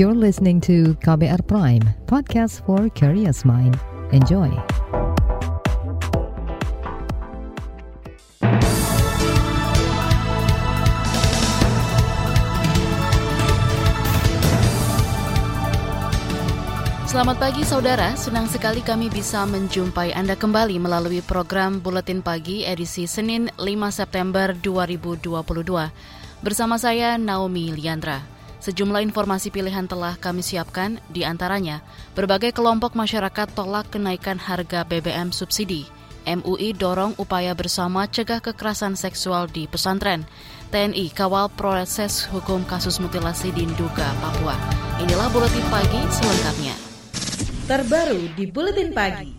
You're listening to KBR Prime, podcast for curious mind. Enjoy. Selamat pagi saudara, senang sekali kami bisa menjumpai Anda kembali melalui program Buletin Pagi edisi Senin 5 September 2022. Bersama saya Naomi Liandra. Sejumlah informasi pilihan telah kami siapkan, di antaranya berbagai kelompok masyarakat tolak kenaikan harga BBM subsidi. MUI dorong upaya bersama cegah kekerasan seksual di pesantren. TNI kawal proses hukum kasus mutilasi di Nduga, Papua. Inilah Buletin Pagi selengkapnya. Terbaru di Buletin Pagi.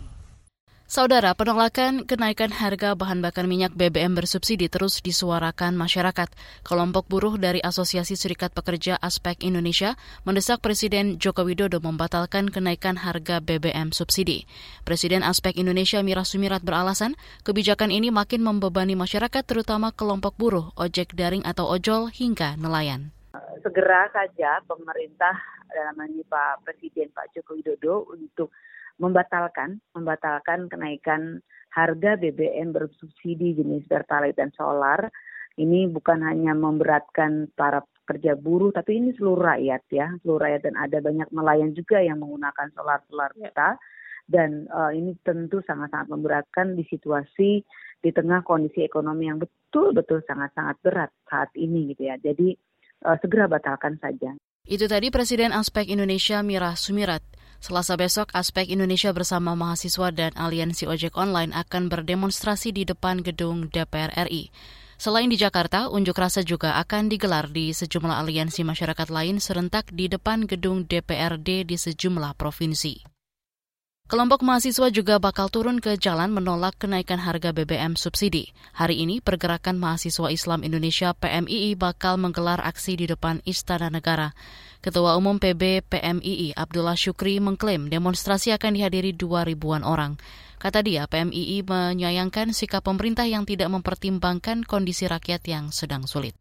Saudara, penolakan kenaikan harga bahan bakar minyak BBM bersubsidi terus disuarakan masyarakat. Kelompok buruh dari Asosiasi Serikat Pekerja Aspek Indonesia mendesak Presiden Joko Widodo membatalkan kenaikan harga BBM subsidi. Presiden Aspek Indonesia Mirah Sumirat beralasan, kebijakan ini makin membebani masyarakat terutama kelompok buruh, ojek daring atau ojol hingga nelayan. Segera saja pemerintah dalam hal ini Pak Presiden Pak Joko Widodo untuk membatalkan kenaikan harga BBM bersubsidi jenis Pertalite dan solar. Ini bukan hanya memberatkan para pekerja buruh, tapi ini seluruh rakyat, dan ada banyak nelayan juga yang menggunakan solar kita. Dan ini tentu sangat-sangat memberatkan di situasi di tengah kondisi ekonomi yang betul-betul sangat-sangat berat saat ini gitu ya. Jadi segera batalkan saja. Itu tadi Presiden Aspek Indonesia Mirah Sumirat. Selasa besok, Aspek Indonesia bersama mahasiswa dan aliansi ojek online akan berdemonstrasi di depan gedung DPR RI. Selain di Jakarta, unjuk rasa juga akan digelar di sejumlah aliansi masyarakat lain serentak di depan gedung DPRD di sejumlah provinsi. Kelompok mahasiswa juga bakal turun ke jalan menolak kenaikan harga BBM subsidi. Hari ini, Pergerakan Mahasiswa Islam Indonesia PMII bakal menggelar aksi di depan Istana Negara. Ketua Umum PB PMII Abdullah Syukri mengklaim demonstrasi akan dihadiri 2.000-an orang. Kata dia, PMII menyayangkan sikap pemerintah yang tidak mempertimbangkan kondisi rakyat yang sedang sulit.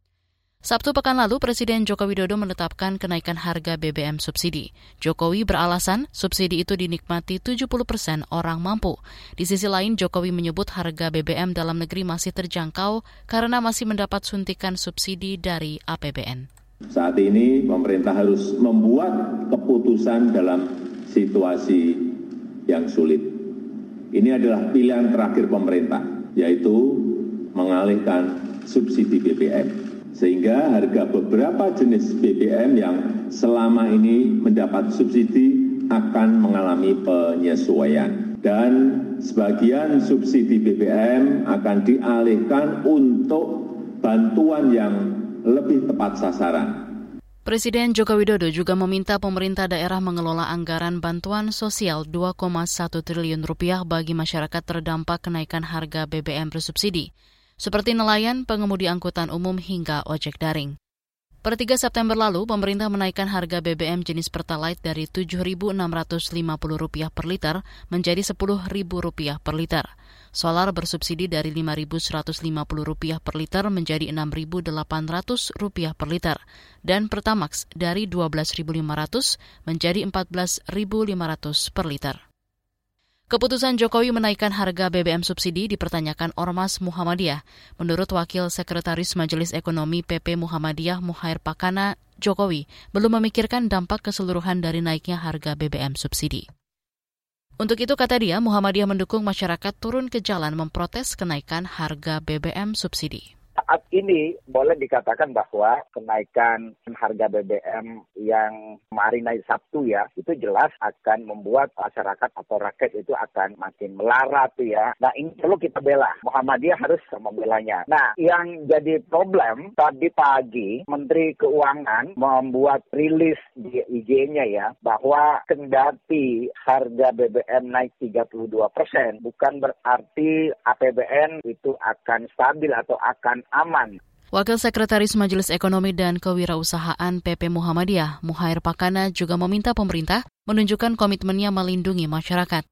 Sabtu pekan lalu, Presiden Joko Widodo menetapkan kenaikan harga BBM subsidi. Jokowi beralasan subsidi itu dinikmati 70% orang mampu. Di sisi lain, Jokowi menyebut harga BBM dalam negeri masih terjangkau karena masih mendapat suntikan subsidi dari APBN. Saat ini pemerintah harus membuat keputusan dalam situasi yang sulit. Ini adalah pilihan terakhir pemerintah, yaitu mengalihkan subsidi BBM. Sehingga harga beberapa jenis BBM yang selama ini mendapat subsidi akan mengalami penyesuaian. Dan sebagian subsidi BBM akan dialihkan untuk bantuan yang lebih tepat sasaran. Presiden Joko Widodo juga meminta pemerintah daerah mengelola anggaran bantuan sosial Rp2,1 triliun bagi masyarakat terdampak kenaikan harga BBM bersubsidi, seperti nelayan, pengemudi angkutan umum, hingga ojek daring. Per 3 September lalu, pemerintah menaikkan harga BBM jenis Pertalite dari Rp7.650 per liter menjadi Rp10.000 per liter. Solar bersubsidi dari Rp5.150 per liter menjadi Rp6.800 per liter. Dan Pertamax dari Rp12.500 menjadi Rp14.500 per liter. Keputusan Jokowi menaikkan harga BBM subsidi dipertanyakan Ormas Muhammadiyah. Menurut Wakil Sekretaris Majelis Ekonomi PP Muhammadiyah Muhair Pakana, Jokowi belum memikirkan dampak keseluruhan dari naiknya harga BBM subsidi. Untuk itu, kata dia, Muhammadiyah mendukung masyarakat turun ke jalan memprotes kenaikan harga BBM subsidi. Saat ini boleh dikatakan bahwa kenaikan harga BBM yang kemarin naik Sabtu ya, itu jelas akan membuat masyarakat atau rakyat itu akan makin melarat ya. Nah, ini perlu kita bela. Muhammadiyah harus membelanya. Nah, yang jadi problem tadi pagi Menteri Keuangan membuat rilis di IG-nya ya, bahwa kendati harga BBM naik 32%, bukan berarti APBN itu akan stabil atau akan aman. Wakil Sekretaris Majelis Ekonomi dan Kewirausahaan PP Muhammadiyah, Muhair Pakana, juga meminta pemerintah menunjukkan komitmennya melindungi masyarakat.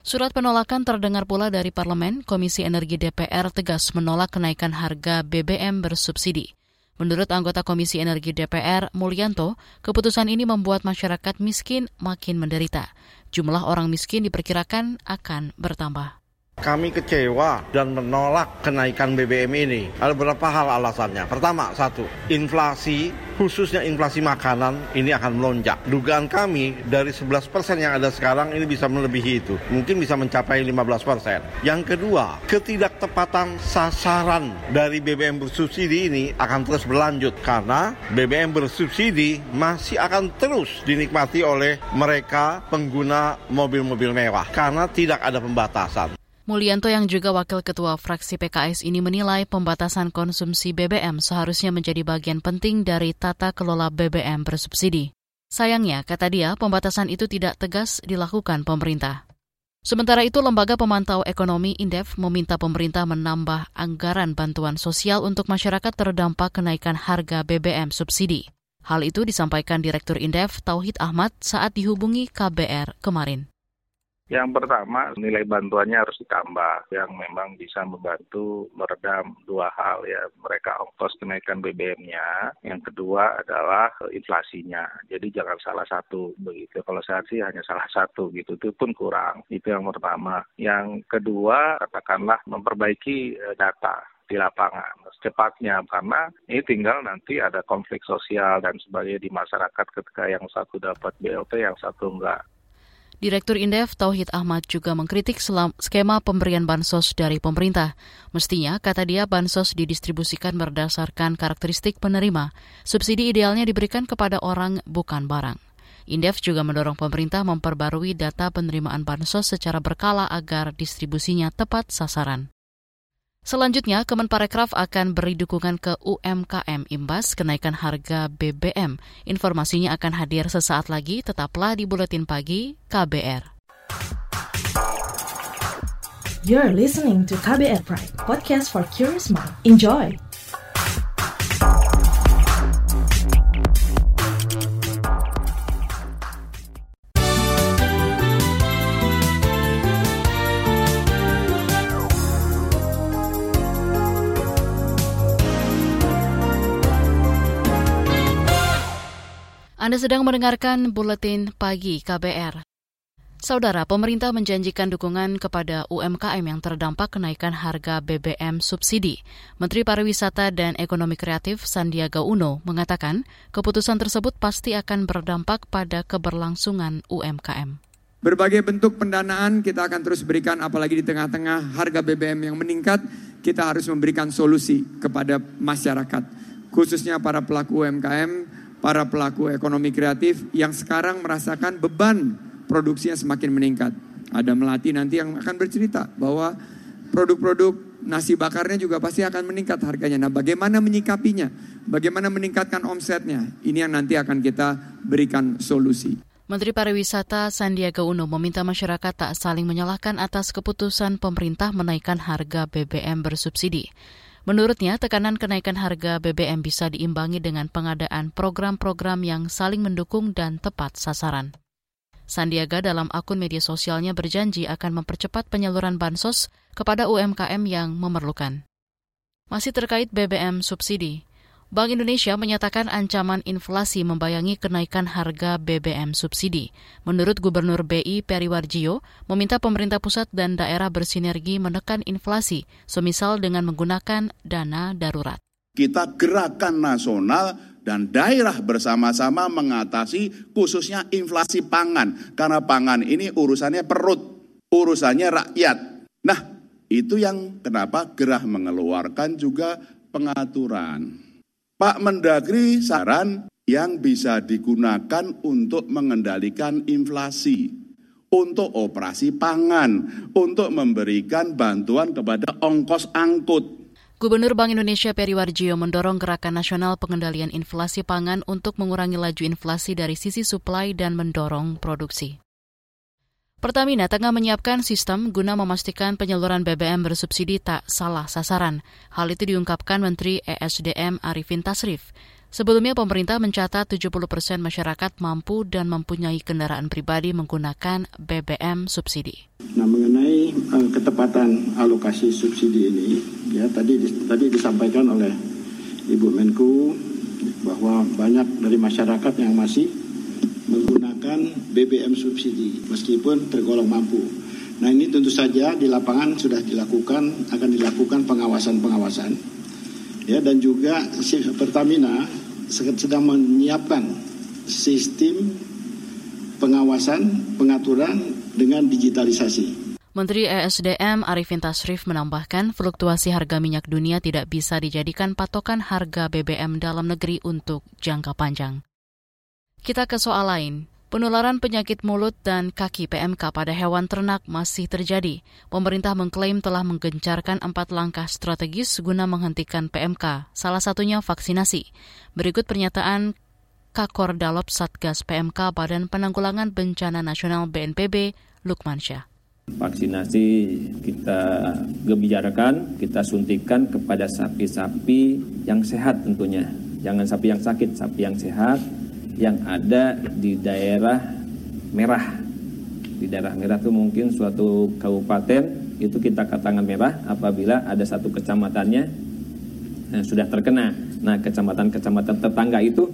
Surat penolakan terdengar pula dari Parlemen. Komisi Energi DPR tegas menolak kenaikan harga BBM bersubsidi. Menurut anggota Komisi Energi DPR, Mulyanto, keputusan ini membuat masyarakat miskin makin menderita. Jumlah orang miskin diperkirakan akan bertambah. Kami kecewa dan menolak kenaikan BBM ini. Ada beberapa hal alasannya. Pertama, satu, inflasi, khususnya inflasi makanan, ini akan melonjak. Dugaan kami dari 11% yang ada sekarang ini bisa melebihi itu. Mungkin bisa mencapai 15%. Yang kedua, ketidaktepatan sasaran dari BBM bersubsidi ini akan terus berlanjut. Karena BBM bersubsidi masih akan terus dinikmati oleh mereka pengguna mobil-mobil mewah. Karena tidak ada pembatasan. Mulyanto yang juga Wakil Ketua Fraksi PKS ini menilai pembatasan konsumsi BBM seharusnya menjadi bagian penting dari tata kelola BBM bersubsidi. Sayangnya, kata dia, pembatasan itu tidak tegas dilakukan pemerintah. Sementara itu, Lembaga Pemantau Ekonomi Indef meminta pemerintah menambah anggaran bantuan sosial untuk masyarakat terdampak kenaikan harga BBM subsidi. Hal itu disampaikan Direktur Indef Tauhid Ahmad saat dihubungi KBR kemarin. Yang pertama, nilai bantuannya harus ditambah yang memang bisa membantu meredam dua hal ya, mereka ongkos kenaikan BBM-nya. Yang kedua adalah inflasinya. Jadi jangan salah satu begitu. Kalau saya sih hanya salah satu gitu, itu pun kurang. Itu yang pertama. Yang kedua, katakanlah memperbaiki data di lapangan secepatnya, karena ini tinggal nanti ada konflik sosial dan sebagainya di masyarakat ketika yang satu dapat BLT, yang satu enggak. Direktur Indef Tauhid Ahmad juga mengkritik skema pemberian bansos dari pemerintah. Mestinya, kata dia, bansos didistribusikan berdasarkan karakteristik penerima. Subsidi idealnya diberikan kepada orang, bukan barang. Indef juga mendorong pemerintah memperbarui data penerimaan bansos secara berkala agar distribusinya tepat sasaran. Selanjutnya, Kemenparekraf akan beri dukungan ke UMKM imbas kenaikan harga BBM. Informasinya akan hadir sesaat lagi, tetaplah di Buletin Pagi KBR. You're listening to KBR Prime, podcast for curious minds. Enjoy! Anda sedang mendengarkan Buletin Pagi KBR. Saudara, pemerintah menjanjikan dukungan kepada UMKM yang terdampak kenaikan harga BBM subsidi. Menteri Pariwisata dan Ekonomi Kreatif Sandiaga Uno mengatakan keputusan tersebut pasti akan berdampak pada keberlangsungan UMKM. Berbagai bentuk pendanaan kita akan terus berikan, apalagi di tengah-tengah harga BBM yang meningkat, kita harus memberikan solusi kepada masyarakat, khususnya para pelaku UMKM, para pelaku ekonomi kreatif yang sekarang merasakan beban produksinya semakin meningkat. Ada Melati nanti yang akan bercerita bahwa produk-produk nasi bakarnya juga pasti akan meningkat harganya. Nah, bagaimana menyikapinya? Bagaimana meningkatkan omsetnya? Ini yang nanti akan kita berikan solusi. Menteri Pariwisata Sandiaga Uno meminta masyarakat tak saling menyalahkan atas keputusan pemerintah menaikkan harga BBM bersubsidi. Menurutnya, tekanan kenaikan harga BBM bisa diimbangi dengan pengadaan program-program yang saling mendukung dan tepat sasaran. Sandiaga dalam akun media sosialnya berjanji akan mempercepat penyaluran bansos kepada UMKM yang memerlukan. Masih terkait BBM subsidi, Bank Indonesia menyatakan ancaman inflasi membayangi kenaikan harga BBM subsidi. Menurut Gubernur BI Perry Warjiyo, meminta pemerintah pusat dan daerah bersinergi menekan inflasi, semisal dengan menggunakan dana darurat. Kita gerakan nasional dan daerah bersama-sama mengatasi khususnya inflasi pangan. Karena pangan ini urusannya perut, urusannya rakyat. Nah, itu yang kenapa gerah mengeluarkan juga pengaturan. Pak Mendagri saran yang bisa digunakan untuk mengendalikan inflasi, untuk operasi pangan, untuk memberikan bantuan kepada ongkos angkut. Gubernur Bank Indonesia Perry Warjiyo mendorong gerakan nasional pengendalian inflasi pangan untuk mengurangi laju inflasi dari sisi suplai dan mendorong produksi. Pertamina tengah menyiapkan sistem guna memastikan penyaluran BBM bersubsidi tak salah sasaran. Hal itu diungkapkan Menteri ESDM Arifin Tasrif. Sebelumnya pemerintah mencatat 70% masyarakat mampu dan mempunyai kendaraan pribadi menggunakan BBM subsidi. Nah, mengenai ketepatan alokasi subsidi ini, ya tadi disampaikan oleh Ibu Menku, bahwa banyak dari masyarakat yang masih menggunakan BBM subsidi meskipun tergolong mampu. Nah, ini tentu saja di lapangan sudah dilakukan, akan dilakukan pengawasan-pengawasan. Ya, dan juga Pertamina sedang menyiapkan sistem pengawasan, pengaturan dengan digitalisasi. Menteri ESDM Arifin Tasrif menambahkan fluktuasi harga minyak dunia tidak bisa dijadikan patokan harga BBM dalam negeri untuk jangka panjang. Kita ke soal lain. Penularan penyakit mulut dan kaki PMK pada hewan ternak masih terjadi. Pemerintah mengklaim telah menggencarkan 4 langkah strategis guna menghentikan PMK, salah satunya vaksinasi. Berikut pernyataan Kakordanlop Satgas PMK Badan Penanggulangan Bencana Nasional BNPB, Lukman Syah. Vaksinasi kita gebicarakan, kita suntikan kepada sapi-sapi yang sehat tentunya. Jangan sapi yang sakit, sapi yang sehat yang ada di daerah merah. Di daerah merah itu mungkin suatu kabupaten itu kita katakan merah apabila ada satu kecamatannya sudah terkena. Nah, kecamatan-kecamatan tetangga itu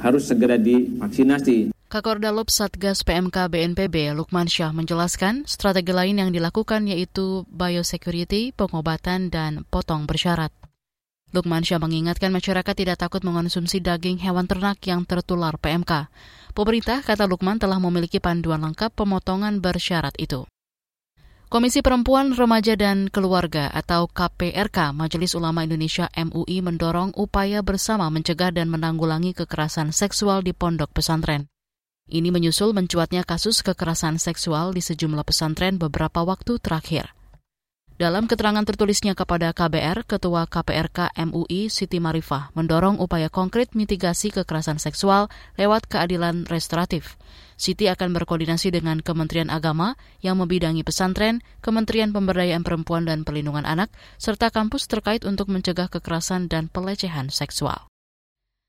harus segera divaksinasi. Kakordanlop Satgas PMK BNPB Lukman Syah menjelaskan strategi lain yang dilakukan yaitu biosecurity, pengobatan, dan potong bersyarat. Lukman Syah mengingatkan masyarakat tidak takut mengonsumsi daging hewan ternak yang tertular PMK. Pemerintah, kata Lukman, telah memiliki panduan lengkap pemotongan bersyarat itu. Komisi Perempuan, Remaja, dan Keluarga atau KPRK Majelis Ulama Indonesia MUI mendorong upaya bersama mencegah dan menanggulangi kekerasan seksual di pondok pesantren. Ini menyusul mencuatnya kasus kekerasan seksual di sejumlah pesantren beberapa waktu terakhir. Dalam keterangan tertulisnya kepada KBR, Ketua KPRK MUI Siti Marifah mendorong upaya konkret mitigasi kekerasan seksual lewat keadilan restoratif. Siti akan berkoordinasi dengan Kementerian Agama yang membidangi pesantren, Kementerian Pemberdayaan Perempuan dan Perlindungan Anak, serta kampus terkait untuk mencegah kekerasan dan pelecehan seksual.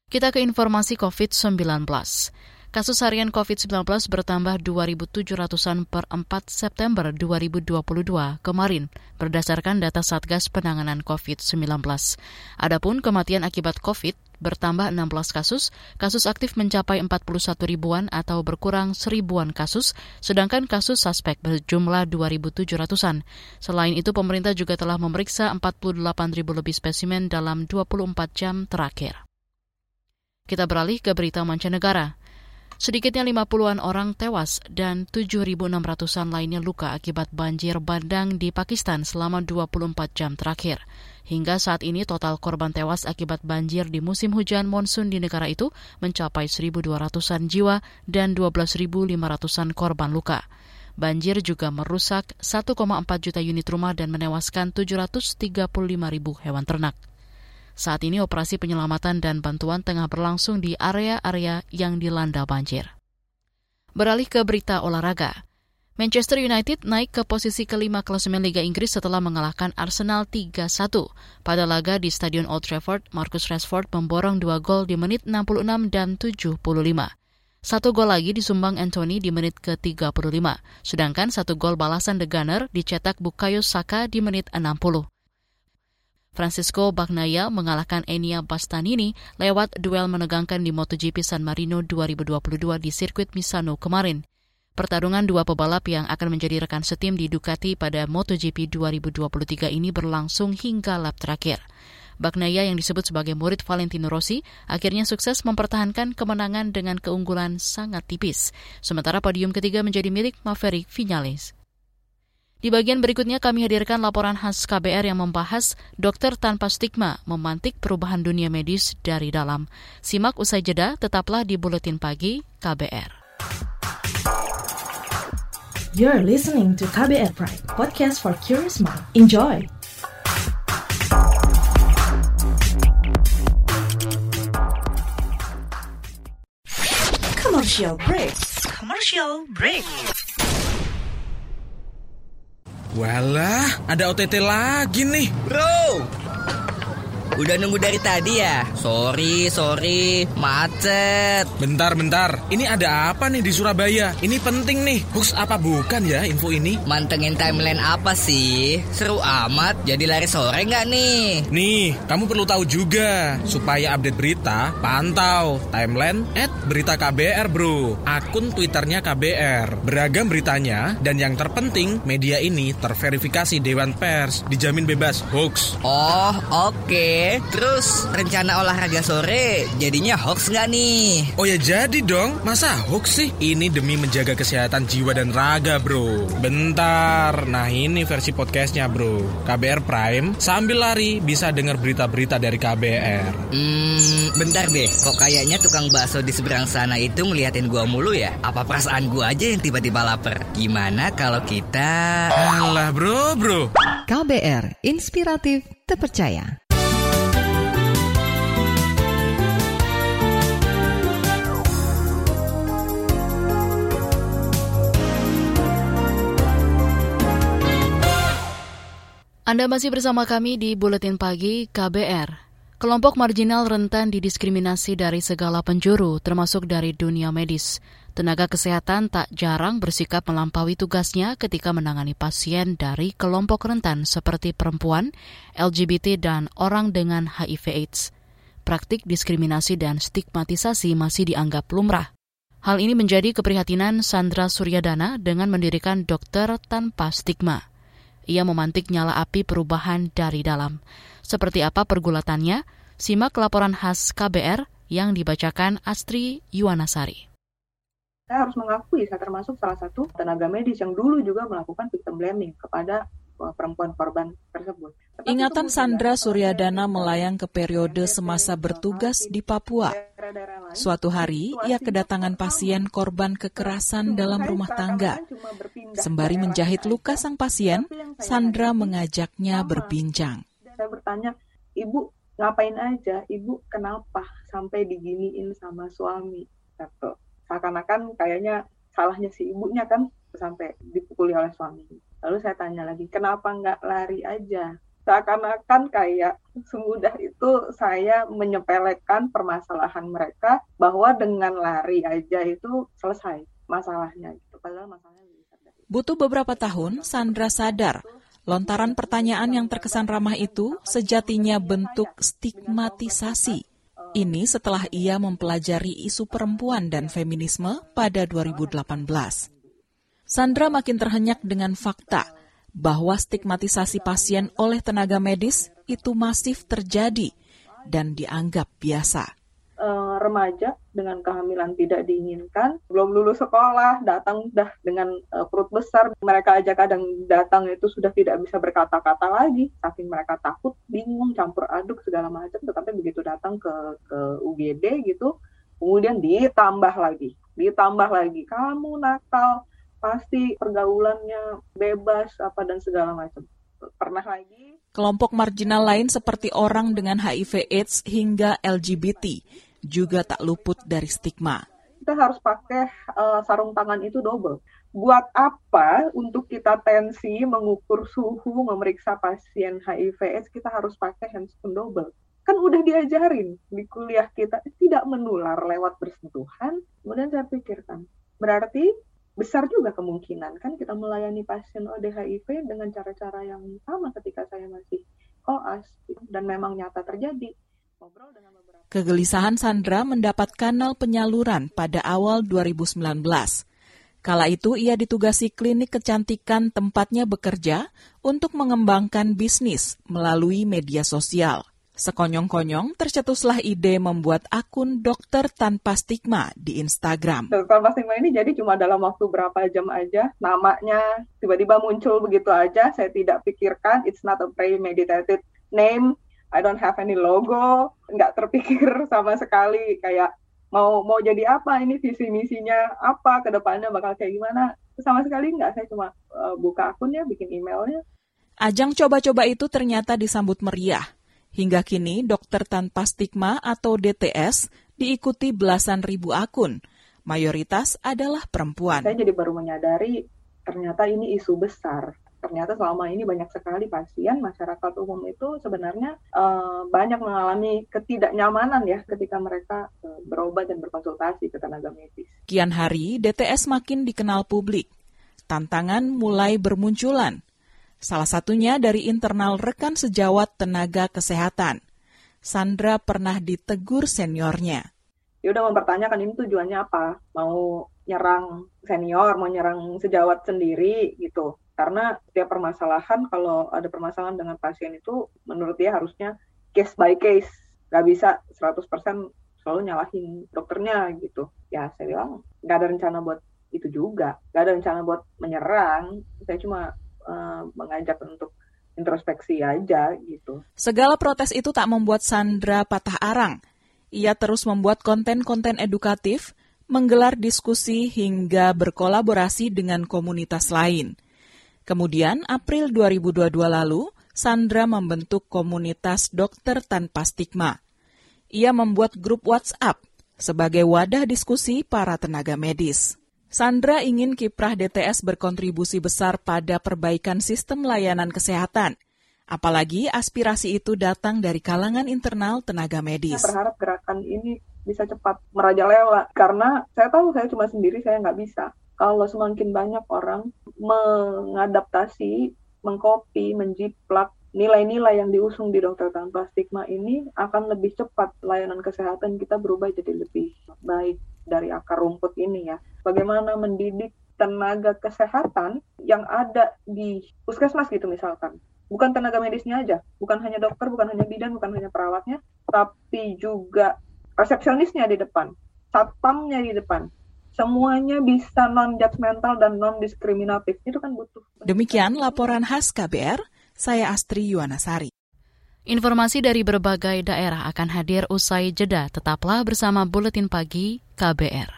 Kita ke informasi COVID-19. Kasus harian COVID-19 bertambah 2.700-an per 4 September 2022 kemarin berdasarkan data Satgas Penanganan COVID-19. Adapun kematian akibat COVID bertambah 16 kasus, kasus aktif mencapai 41.000-an atau berkurang 1.000-an kasus, sedangkan kasus suspek berjumlah 2.700-an. Selain itu, pemerintah juga telah memeriksa 48.000 lebih spesimen dalam 24 jam terakhir. Kita beralih ke berita mancanegara. Sedikitnya 50-an orang tewas dan 7.600-an lainnya luka akibat banjir bandang di Pakistan selama 24 jam terakhir. Hingga saat ini total korban tewas akibat banjir di musim hujan monsun di negara itu mencapai 1.200-an jiwa dan 12.500-an korban luka. Banjir juga merusak 1,4 juta unit rumah dan menewaskan 735.000 hewan ternak. Saat ini operasi penyelamatan dan bantuan tengah berlangsung di area-area yang dilanda banjir. Beralih ke berita olahraga. Manchester United naik ke posisi kelima klasemen Liga Inggris setelah mengalahkan Arsenal 3-1. Pada laga di Stadion Old Trafford, Marcus Rashford memborong 2 gol di menit 66 dan 75. 1 gol lagi disumbang Anthony di menit ke-35, sedangkan 1 gol balasan The Gunner dicetak Bukayo Saka di menit 60. Francesco Bagnaia mengalahkan Enea Bastianini lewat duel menegangkan di MotoGP San Marino 2022 di sirkuit Misano kemarin. Pertarungan 2 pebalap yang akan menjadi rekan setim di Ducati pada MotoGP 2023 ini berlangsung hingga lap terakhir. Bagnaia yang disebut sebagai murid Valentino Rossi akhirnya sukses mempertahankan kemenangan dengan keunggulan sangat tipis. Sementara podium ketiga menjadi milik Maverick Vinales. Di bagian berikutnya kami hadirkan laporan khas KBR yang membahas Dokter Tanpa Stigma memantik perubahan dunia medis dari dalam. Simak usai jeda, tetaplah di Buletin Pagi KBR. You're listening to KBR Prime, podcast for curious mind. Enjoy! Commercial break. Walah, ada OTT lagi nih. Bro, Udah nunggu dari tadi ya? Sorry, macet. Bentar, ini ada apa nih di Surabaya? Ini penting nih, hoax apa bukan ya info ini? Mantengin timeline apa sih? Seru amat, jadi lari sore nggak nih? Nih, kamu perlu tahu juga. Supaya update berita, pantau timeline @beritaKBR bro. Akun Twitternya KBR. Beragam beritanya, dan yang terpenting, media ini terverifikasi Dewan Pers. Dijamin bebas hoax. Oh, oke. Terus rencana olahraga sore jadinya hoax nggak nih? Oh ya jadi dong, masa hoax sih? Ini demi menjaga kesehatan jiwa dan raga bro. Bentar, nah ini versi podcastnya bro. KBR Prime, sambil lari bisa dengar berita-berita dari KBR. Bentar deh, kok kayaknya tukang bakso di seberang sana itu ngeliatin gua mulu ya? Apa perasaan gua aja yang tiba-tiba lapar? Gimana kalau kita... Alah bro. KBR, inspiratif, terpercaya. Anda masih bersama kami di Buletin Pagi KBR. Kelompok marginal rentan didiskriminasi dari segala penjuru, termasuk dari dunia medis. Tenaga kesehatan tak jarang bersikap melampaui tugasnya ketika menangani pasien dari kelompok rentan seperti perempuan, LGBT, dan orang dengan HIV/AIDS. Praktik diskriminasi dan stigmatisasi masih dianggap lumrah. Hal ini menjadi keprihatinan Sandra Suryadana dengan mendirikan Dokter Tanpa Stigma. Ia memantik nyala api perubahan dari dalam. Seperti apa pergulatannya? Simak laporan khas KBR yang dibacakan Astri Yuwanasari. Saya harus mengakui, saya termasuk salah satu tenaga medis yang dulu juga melakukan victim blaming kepada perempuan korban tersebut. Ingatan Sandra Suryadana melayang ke periode semasa bertugas di Papua. Suatu hari, ia kedatangan pasien korban kekerasan dalam rumah tangga. Sembari menjahit luka sang pasien, Sandra mengajaknya berbincang. Saya bertanya, Ibu ngapain aja? Ibu kenapa sampai diginiin sama suami? Seakan-akan kayaknya salahnya si ibunya kan sampai dipukuli oleh suami. Lalu saya tanya lagi, kenapa nggak lari aja? Seakan-akan kayak semudah itu saya menyepelekan permasalahan mereka bahwa dengan lari aja itu selesai masalahnya. Padahal masalahnya bisa dari. Butuh beberapa tahun, Sandra sadar lontaran pertanyaan yang terkesan ramah itu sejatinya bentuk stigmatisasi. Ini setelah ia mempelajari isu perempuan dan feminisme pada 2018. Sandra makin terhenyak dengan fakta bahwa stigmatisasi pasien oleh tenaga medis itu masif terjadi dan dianggap biasa. Remaja dengan kehamilan tidak diinginkan, belum lulus sekolah, datang dah dengan perut besar. Mereka aja kadang datang itu sudah tidak bisa berkata-kata lagi, saking mereka takut, bingung, campur aduk, segala macam. Tetapi begitu datang ke UGD gitu, kemudian ditambah lagi, kamu nakal, pasti pergaulannya bebas dan segala macam. Pernah lagi. Kelompok marginal lain seperti orang dengan HIV/AIDS hingga LGBT juga tak luput dari stigma. Kita harus pakai sarung tangan itu double. Buat apa untuk kita tensi, mengukur suhu, memeriksa pasien HIV/AIDS, kita harus pakai handspun double. Kan udah diajarin di kuliah kita, tidak menular lewat bersentuhan. Kemudian saya pikirkan, berarti besar juga kemungkinan kan kita melayani pasien ODHIV dengan cara-cara yang sama ketika saya masih koas dan memang nyata terjadi. Kegelisahan Sandra mendapat kanal penyaluran pada awal 2019. Kala itu ia ditugasi klinik kecantikan tempatnya bekerja untuk mengembangkan bisnis melalui media sosial. Sekonyong-konyong, tercetuslah ide membuat akun Dokter Tanpa Stigma di Instagram. Dokter Tanpa Stigma ini jadi cuma dalam waktu berapa jam aja, namanya tiba-tiba muncul begitu aja, saya tidak pikirkan, it's not a premeditated name, I don't have any logo, nggak terpikir sama sekali, kayak mau jadi apa, ini visi-misinya apa, kedepannya bakal kayak gimana, sama sekali nggak, saya cuma buka akunnya, bikin emailnya. Ajang coba-coba itu ternyata disambut meriah. Hingga kini, Dokter Tanpa Stigma atau DTS diikuti belasan ribu akun. Mayoritas adalah perempuan. Saya jadi baru menyadari ternyata ini isu besar. ternyata selama ini banyak sekali pasien masyarakat umum itu sebenarnya banyak mengalami ketidaknyamanan ya ketika mereka berobat dan berkonsultasi ke tenaga medis. Kian hari, DTS makin dikenal publik. Tantangan mulai bermunculan. Salah satunya dari internal rekan sejawat tenaga kesehatan. Sandra pernah ditegur seniornya. Dia udah mempertanyakan ini tujuannya apa? Mau nyerang senior, mau nyerang sejawat sendiri gitu. Karena setiap permasalahan, kalau ada permasalahan dengan pasien itu, menurut dia harusnya case by case. Gak bisa 100% selalu nyalahin dokternya gitu. Ya saya bilang, gak ada rencana buat itu juga. Gak ada rencana buat menyerang. Saya cuma mengajak untuk introspeksi aja gitu. Segala protes itu tak membuat Sandra patah arang. Ia terus membuat konten-konten edukatif, menggelar diskusi hingga berkolaborasi dengan komunitas lain. Kemudian April 2022 lalu, Sandra membentuk komunitas Dokter Tanpa Stigma. Ia membuat grup WhatsApp sebagai wadah diskusi para tenaga medis. Sandra ingin kiprah DTS berkontribusi besar pada perbaikan sistem layanan kesehatan. Apalagi aspirasi itu datang dari kalangan internal tenaga medis. Saya berharap gerakan ini bisa cepat merajalela. Karena saya tahu saya cuma sendiri, saya nggak bisa. Kalau semakin banyak orang mengadaptasi, mengkopi, menjiplak nilai-nilai yang diusung di Dokter Tanpa Stigma ini, akan lebih cepat layanan kesehatan kita berubah jadi lebih baik dari akar rumput ini ya. Bagaimana mendidik tenaga kesehatan yang ada di puskesmas gitu misalkan. Bukan tenaga medisnya aja, bukan hanya dokter, bukan hanya bidan, bukan hanya perawatnya, tapi juga resepsionisnya di depan, satpamnya di depan. Semuanya bisa non-judgmental dan non-diskriminatif. Itu kan butuh. Demikian laporan khas KBR, saya Astri Yuwanasari. Informasi dari berbagai daerah akan hadir usai jeda. Tetaplah bersama Buletin Pagi KBR.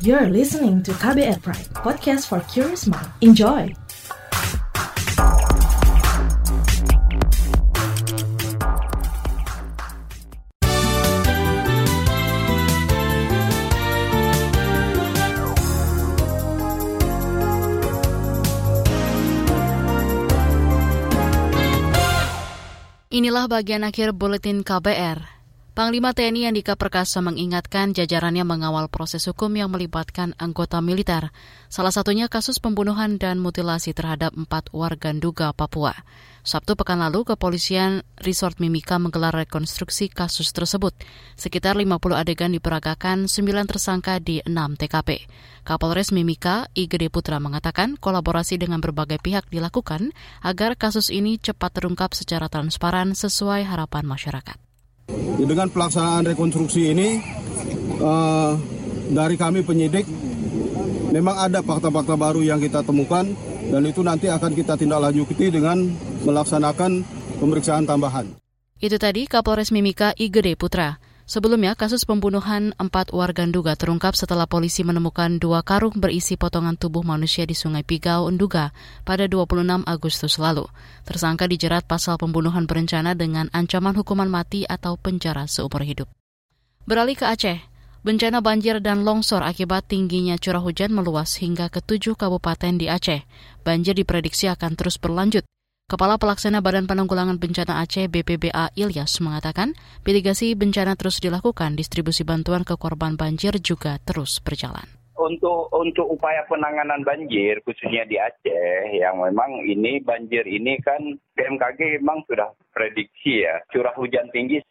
You're listening to KBR Prime, podcast for curious mind. Enjoy! Inilah bagian akhir Buletin KBR. Panglima TNI Andika Perkasa mengingatkan jajarannya mengawal proses hukum yang melibatkan anggota militer, salah satunya kasus pembunuhan dan mutilasi terhadap 4 warga Nduga, Papua. Sabtu pekan lalu, kepolisian Resort Mimika menggelar rekonstruksi kasus tersebut. Sekitar 50 adegan diperagakan 9 tersangka di 6 TKP. Kapolres Mimika, I Gede Putra mengatakan kolaborasi dengan berbagai pihak dilakukan agar kasus ini cepat terungkap secara transparan sesuai harapan masyarakat. Dengan pelaksanaan rekonstruksi ini, dari kami penyidik, memang ada fakta-fakta baru yang kita temukan, dan itu nanti akan kita tindaklanjuti dengan melaksanakan pemeriksaan tambahan. Itu tadi Kapolres Mimika I Gede Putra. Sebelumnya, kasus pembunuhan 4 warga Nduga terungkap setelah polisi menemukan 2 karung berisi potongan tubuh manusia di Sungai Pigau, Nduga pada 26 Agustus lalu. Tersangka dijerat pasal pembunuhan berencana dengan ancaman hukuman mati atau penjara seumur hidup. Beralih ke Aceh, bencana banjir dan longsor akibat tingginya curah hujan meluas hingga ke 7 kabupaten di Aceh. Banjir diprediksi akan terus berlanjut. Kepala Pelaksana Badan Penanggulangan Bencana Aceh BPBA Ilyas mengatakan mitigasi bencana terus dilakukan, distribusi bantuan ke korban banjir juga terus berjalan. Untuk upaya penanganan banjir khususnya di Aceh yang memang ini banjir ini kan BMKG memang sudah prediksi ya curah hujan tinggi.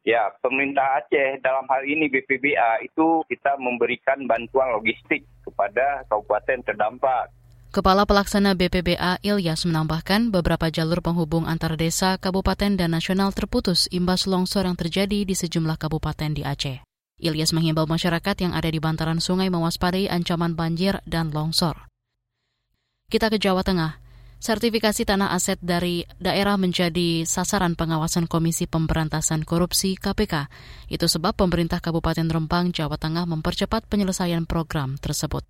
Ya, pemerintah Aceh dalam hal ini BPBA itu kita memberikan bantuan logistik kepada kabupaten terdampak. Kepala Pelaksana BPBA Ilyas menambahkan beberapa jalur penghubung antar desa, kabupaten, dan nasional terputus imbas longsor yang terjadi di sejumlah kabupaten di Aceh. Ilyas menghimbau masyarakat yang ada di bantaran sungai mewaspadai ancaman banjir dan longsor. Kita ke Jawa Tengah. Sertifikasi tanah aset dari daerah menjadi sasaran pengawasan Komisi Pemberantasan Korupsi KPK. Itu sebab pemerintah Kabupaten Rembang, Jawa Tengah mempercepat penyelesaian program tersebut.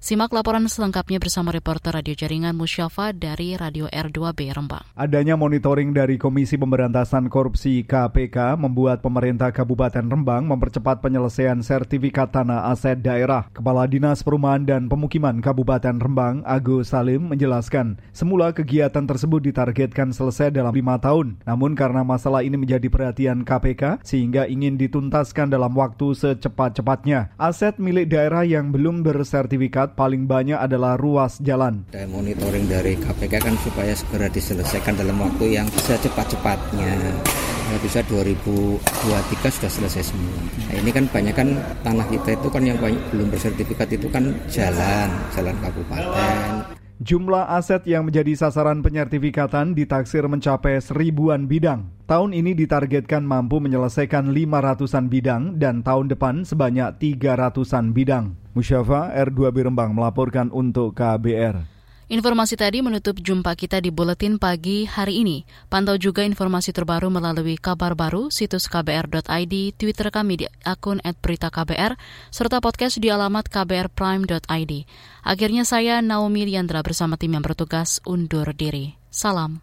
Simak laporan selengkapnya bersama reporter radio jaringan Musyafa dari Radio R2B Rembang. Adanya monitoring dari Komisi Pemberantasan Korupsi KPK membuat pemerintah Kabupaten Rembang mempercepat penyelesaian sertifikat tanah aset daerah. Kepala Dinas Perumahan dan Pemukiman Kabupaten Rembang, Agus Salim, menjelaskan, semula kegiatan tersebut ditargetkan selesai dalam 5 tahun. Namun karena masalah ini menjadi perhatian KPK, sehingga ingin dituntaskan dalam waktu secepat-cepatnya. Aset milik daerah yang belum bersertifikat paling banyak adalah ruas jalan. Dan monitoring dari KPK kan supaya segera diselesaikan dalam waktu yang secepat-cepatnya. Bisa 2023 sudah selesai semua. Nah, ini kan banyak kan tanah kita itu kan yang belum bersertifikat itu kan jalan kabupaten. Jumlah aset yang menjadi sasaran penyertifikatan ditaksir mencapai 1000-an bidang. Tahun ini ditargetkan mampu menyelesaikan 500-an bidang dan tahun depan sebanyak 300-an bidang. Musyafa, R2B Rembang melaporkan untuk KBR. Informasi tadi menutup jumpa kita di Buletin Pagi hari ini. Pantau juga informasi terbaru melalui kabar baru, situs kbr.id, Twitter kami di akun @beritaKBR, serta podcast di alamat kbrprime.id. Akhirnya saya, Naomi Liandra, bersama tim yang bertugas undur diri. Salam.